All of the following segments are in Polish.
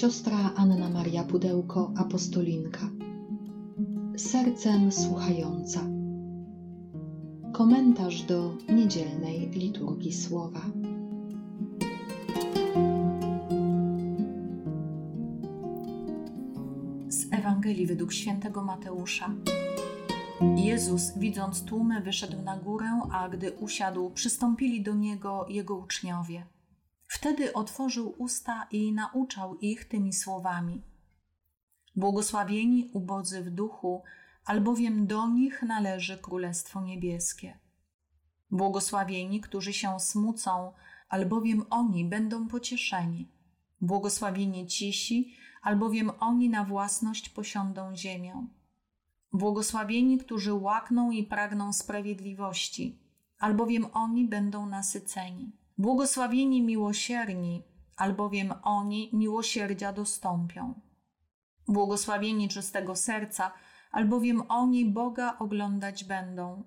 siostra Anna Maria Pudełko, apostolinka, sercem słuchająca. Komentarz do niedzielnej liturgii słowa. Z Ewangelii według świętego Mateusza. Jezus, widząc tłumy, wyszedł na górę, a gdy usiadł, przystąpili do Niego Jego uczniowie. Wtedy otworzył usta i nauczał ich tymi słowami. Błogosławieni ubodzy w duchu, albowiem do nich należy Królestwo Niebieskie. Błogosławieni, którzy się smucą, albowiem oni będą pocieszeni. Błogosławieni cisi, albowiem oni na własność posiądą ziemię. Błogosławieni, którzy łakną i pragną sprawiedliwości, albowiem oni będą nasyceni. Błogosławieni miłosierni, albowiem oni miłosierdzia dostąpią. Błogosławieni czystego serca, albowiem oni Boga oglądać będą.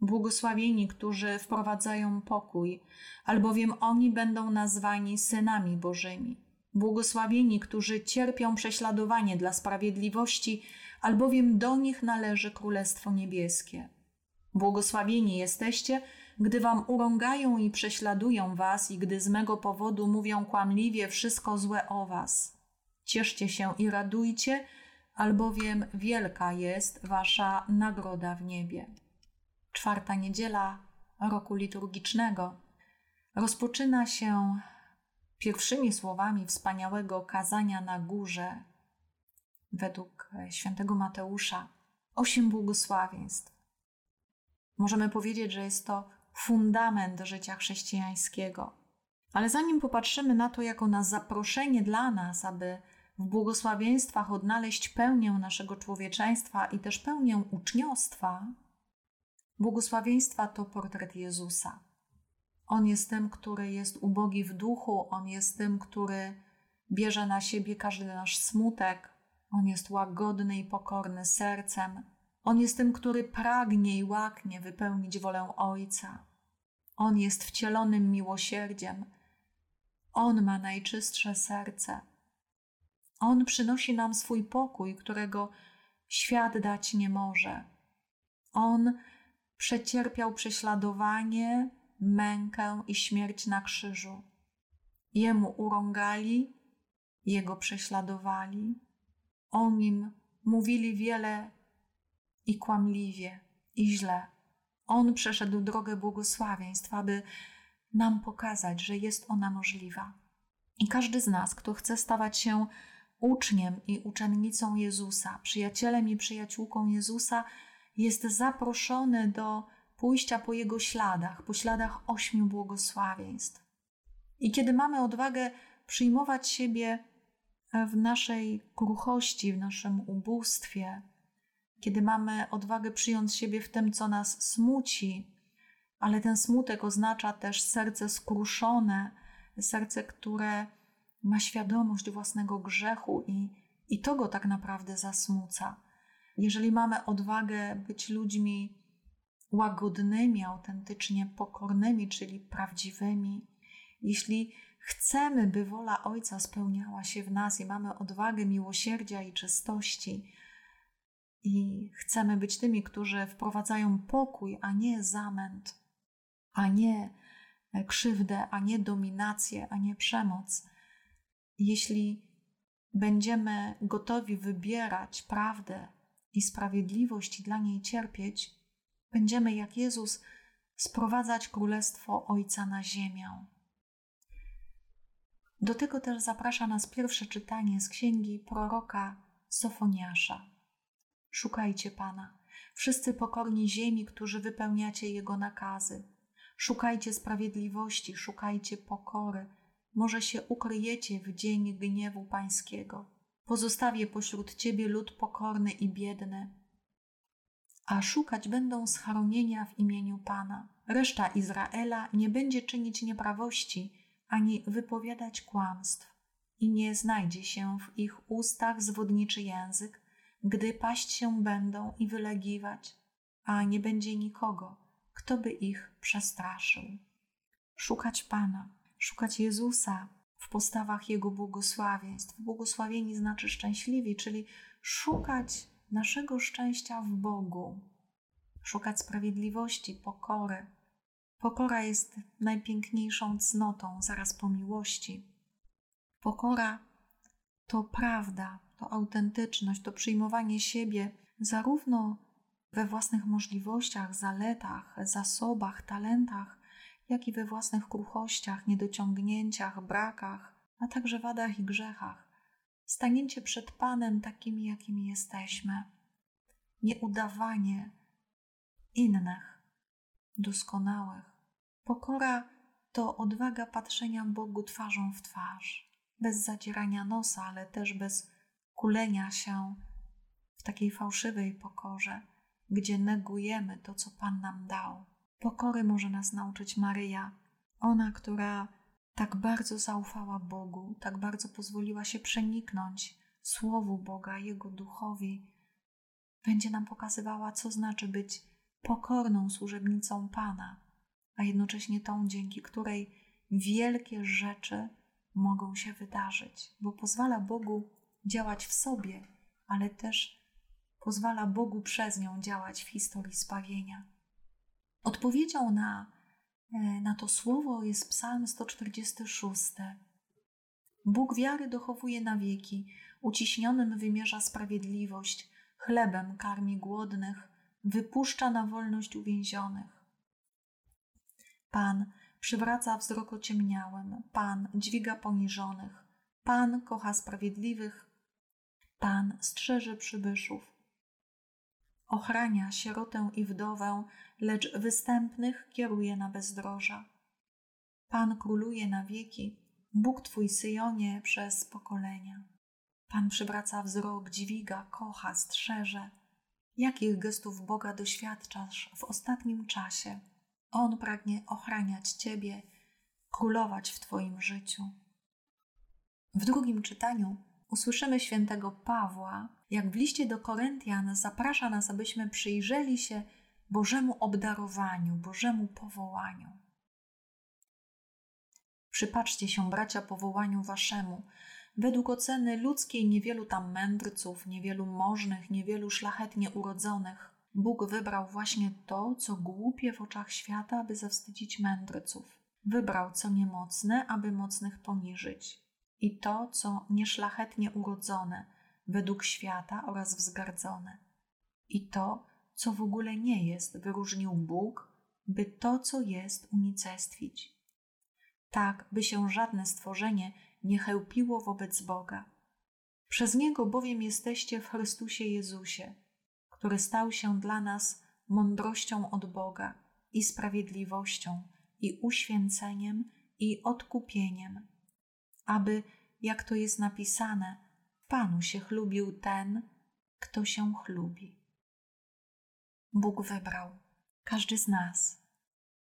Błogosławieni, którzy wprowadzają pokój, albowiem oni będą nazwani synami Bożymi. Błogosławieni, którzy cierpią prześladowanie dla sprawiedliwości, albowiem do nich należy Królestwo Niebieskie. Błogosławieni jesteście, gdy wam urągają i prześladują was i gdy z mego powodu mówią kłamliwie wszystko złe o was. Cieszcie się i radujcie, albowiem wielka jest wasza nagroda w niebie. Czwarta niedziela roku liturgicznego rozpoczyna się pierwszymi słowami wspaniałego kazania na górze według świętego Mateusza. 8 błogosławieństw. Możemy powiedzieć, że jest to fundament życia chrześcijańskiego. Ale zanim popatrzymy na to jako na zaproszenie dla nas, aby w błogosławieństwach odnaleźć pełnię naszego człowieczeństwa i też pełnię uczniostwa, błogosławieństwa to portret Jezusa. On jest tym, który jest ubogi w duchu, On jest tym, który bierze na siebie każdy nasz smutek, On jest łagodny i pokorny sercem, On jest tym, który pragnie i łaknie wypełnić wolę Ojca. On jest wcielonym miłosierdziem, On ma najczystsze serce. On przynosi nam swój pokój, którego świat dać nie może. On przecierpiał prześladowanie, mękę i śmierć na krzyżu. Jemu urągali, Jego prześladowali. O Nim mówili wiele i kłamliwie, i źle. On przeszedł drogę błogosławieństw, aby nam pokazać, że jest ona możliwa. I każdy z nas, kto chce stawać się uczniem i uczennicą Jezusa, przyjacielem i przyjaciółką Jezusa, jest zaproszony do pójścia po Jego śladach, po śladach 8 błogosławieństw. I kiedy mamy odwagę przyjmować siebie w naszej kruchości, w naszym ubóstwie, kiedy mamy odwagę przyjąć siebie w tym, co nas smuci, ale ten smutek oznacza też serce skruszone, serce, które ma świadomość własnego grzechu i to go tak naprawdę zasmuca. Jeżeli mamy odwagę być ludźmi łagodnymi, autentycznie pokornymi, czyli prawdziwymi, jeśli chcemy, by wola Ojca spełniała się w nas i mamy odwagę miłosierdzia i czystości i chcemy być tymi, którzy wprowadzają pokój, a nie zamęt, a nie krzywdę, a nie dominację, a nie przemoc, jeśli będziemy gotowi wybierać prawdę i sprawiedliwość i dla niej cierpieć, będziemy jak Jezus sprowadzać Królestwo Ojca na ziemię. Do tego też zaprasza nas pierwsze czytanie z księgi proroka Sofoniasza. Szukajcie Pana, wszyscy pokorni ziemi, którzy wypełniacie Jego nakazy. Szukajcie sprawiedliwości, szukajcie pokory. Może się ukryjecie w dzień gniewu Pańskiego. Pozostawię pośród Ciebie lud pokorny i biedny, a szukać będą schronienia w imieniu Pana. Reszta Izraela nie będzie czynić nieprawości, ani wypowiadać kłamstw. I nie znajdzie się w ich ustach zwodniczy język, gdy paść się będą i wylegiwać, a nie będzie nikogo, kto by ich przestraszył. Szukać Pana. Szukać Jezusa w postawach Jego błogosławieństw. Błogosławieni znaczy szczęśliwi, czyli szukać naszego szczęścia w Bogu, szukać sprawiedliwości, pokory. Pokora jest najpiękniejszą cnotą, zaraz po miłości. Pokora to prawda, to autentyczność, to przyjmowanie siebie zarówno we własnych możliwościach, zaletach, zasobach, talentach, jak i we własnych kruchościach, niedociągnięciach, brakach, a także wadach i grzechach. Stanięcie przed Panem takimi, jakimi jesteśmy. Nieudawanie innych, doskonałych. Pokora to odwaga patrzenia Bogu twarzą w twarz, bez zadzierania nosa, ale też bez kulenia się w takiej fałszywej pokorze, gdzie negujemy to, co Pan nam dał. Pokory może nas nauczyć Maryja, ona, która tak bardzo zaufała Bogu, tak bardzo pozwoliła się przeniknąć Słowu Boga, Jego duchowi. Będzie nam pokazywała, co znaczy być pokorną służebnicą Pana, a jednocześnie tą, dzięki której wielkie rzeczy mogą się wydarzyć, bo pozwala Bogu działać w sobie, ale też pozwala Bogu przez nią działać w historii zbawienia. Odpowiedzią na to słowo jest Psalm 146. Bóg wiary dochowuje na wieki, uciśnionym wymierza sprawiedliwość, chlebem karmi głodnych, wypuszcza na wolność uwięzionych. Pan przywraca wzrok ociemniałym, Pan dźwiga poniżonych, Pan kocha sprawiedliwych, Pan strzeże przybyszów. Ochrania sierotę i wdowę, lecz występnych kieruje na bezdroża. Pan króluje na wieki, Bóg Twój Syjonie przez pokolenia. Pan przywraca wzrok, dźwiga, kocha, strzeże. Jakich gestów Boga doświadczasz w ostatnim czasie? On pragnie ochraniać Ciebie, królować w Twoim życiu. W drugim czytaniu usłyszymy świętego Pawła, jak w liście do Koryntian zaprasza nas, abyśmy przyjrzeli się Bożemu obdarowaniu, Bożemu powołaniu. Przypatrzcie się, bracia, powołaniu waszemu. Według oceny ludzkiej niewielu tam mędrców, niewielu możnych, niewielu szlachetnie urodzonych. Bóg wybrał właśnie to, co głupie w oczach świata, aby zawstydzić mędrców. Wybrał co niemocne, aby mocnych poniżyć. I to, co nieszlachetnie urodzone, według świata oraz wzgardzone. I to, co w ogóle nie jest, wyróżnił Bóg, by to, co jest, unicestwić. Tak, by się żadne stworzenie nie chełpiło wobec Boga. Przez Niego bowiem jesteście w Chrystusie Jezusie, który stał się dla nas mądrością od Boga i sprawiedliwością, i uświęceniem, i odkupieniem, aby, jak to jest napisane, Panu się chlubił ten, kto się chlubi. Bóg wybrał. Każdy z nas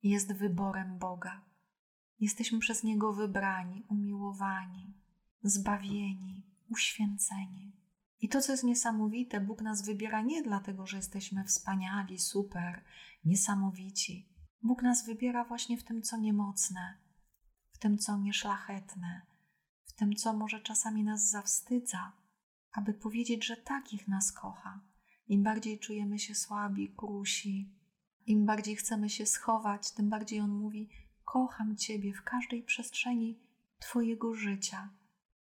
jest wyborem Boga. Jesteśmy przez Niego wybrani, umiłowani, zbawieni, uświęceni. I to, co jest niesamowite, Bóg nas wybiera nie dlatego, że jesteśmy wspaniali, super, niesamowici. Bóg nas wybiera właśnie w tym, co niemocne, w tym, co nieszlachetne, w tym, co może czasami nas zawstydza, aby powiedzieć, że takich nas kocha. Im bardziej czujemy się słabi, krusi, im bardziej chcemy się schować, tym bardziej On mówi: kocham Ciebie w każdej przestrzeni Twojego życia.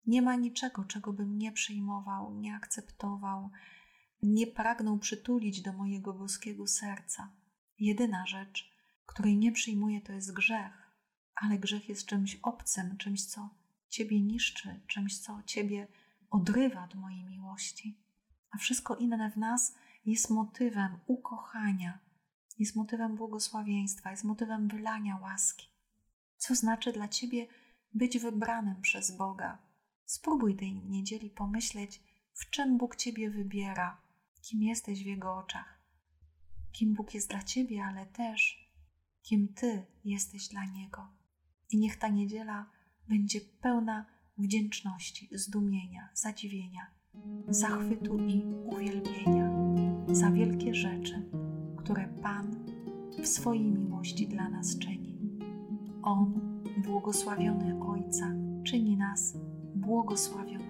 Nie ma niczego, czego bym nie przyjmował, nie akceptował, nie pragnął przytulić do mojego boskiego serca. Jedyna rzecz, której nie przyjmuję, to jest grzech, ale grzech jest czymś obcym, czymś, co Ciebie niszczy, czymś, co Ciebie odrywa od mojej miłości. A wszystko inne w nas jest motywem ukochania, jest motywem błogosławieństwa, jest motywem wylania łaski. Co znaczy dla Ciebie być wybranym przez Boga? Spróbuj tej niedzieli pomyśleć, w czym Bóg Ciebie wybiera, kim jesteś w Jego oczach, kim Bóg jest dla Ciebie, ale też kim Ty jesteś dla Niego. I niech ta niedziela będzie pełna wdzięczności, zdumienia, zadziwienia, zachwytu i uwielbienia za wielkie rzeczy, które Pan w swojej miłości dla nas czyni. On, błogosławiony Ojca, czyni nas błogosławionym.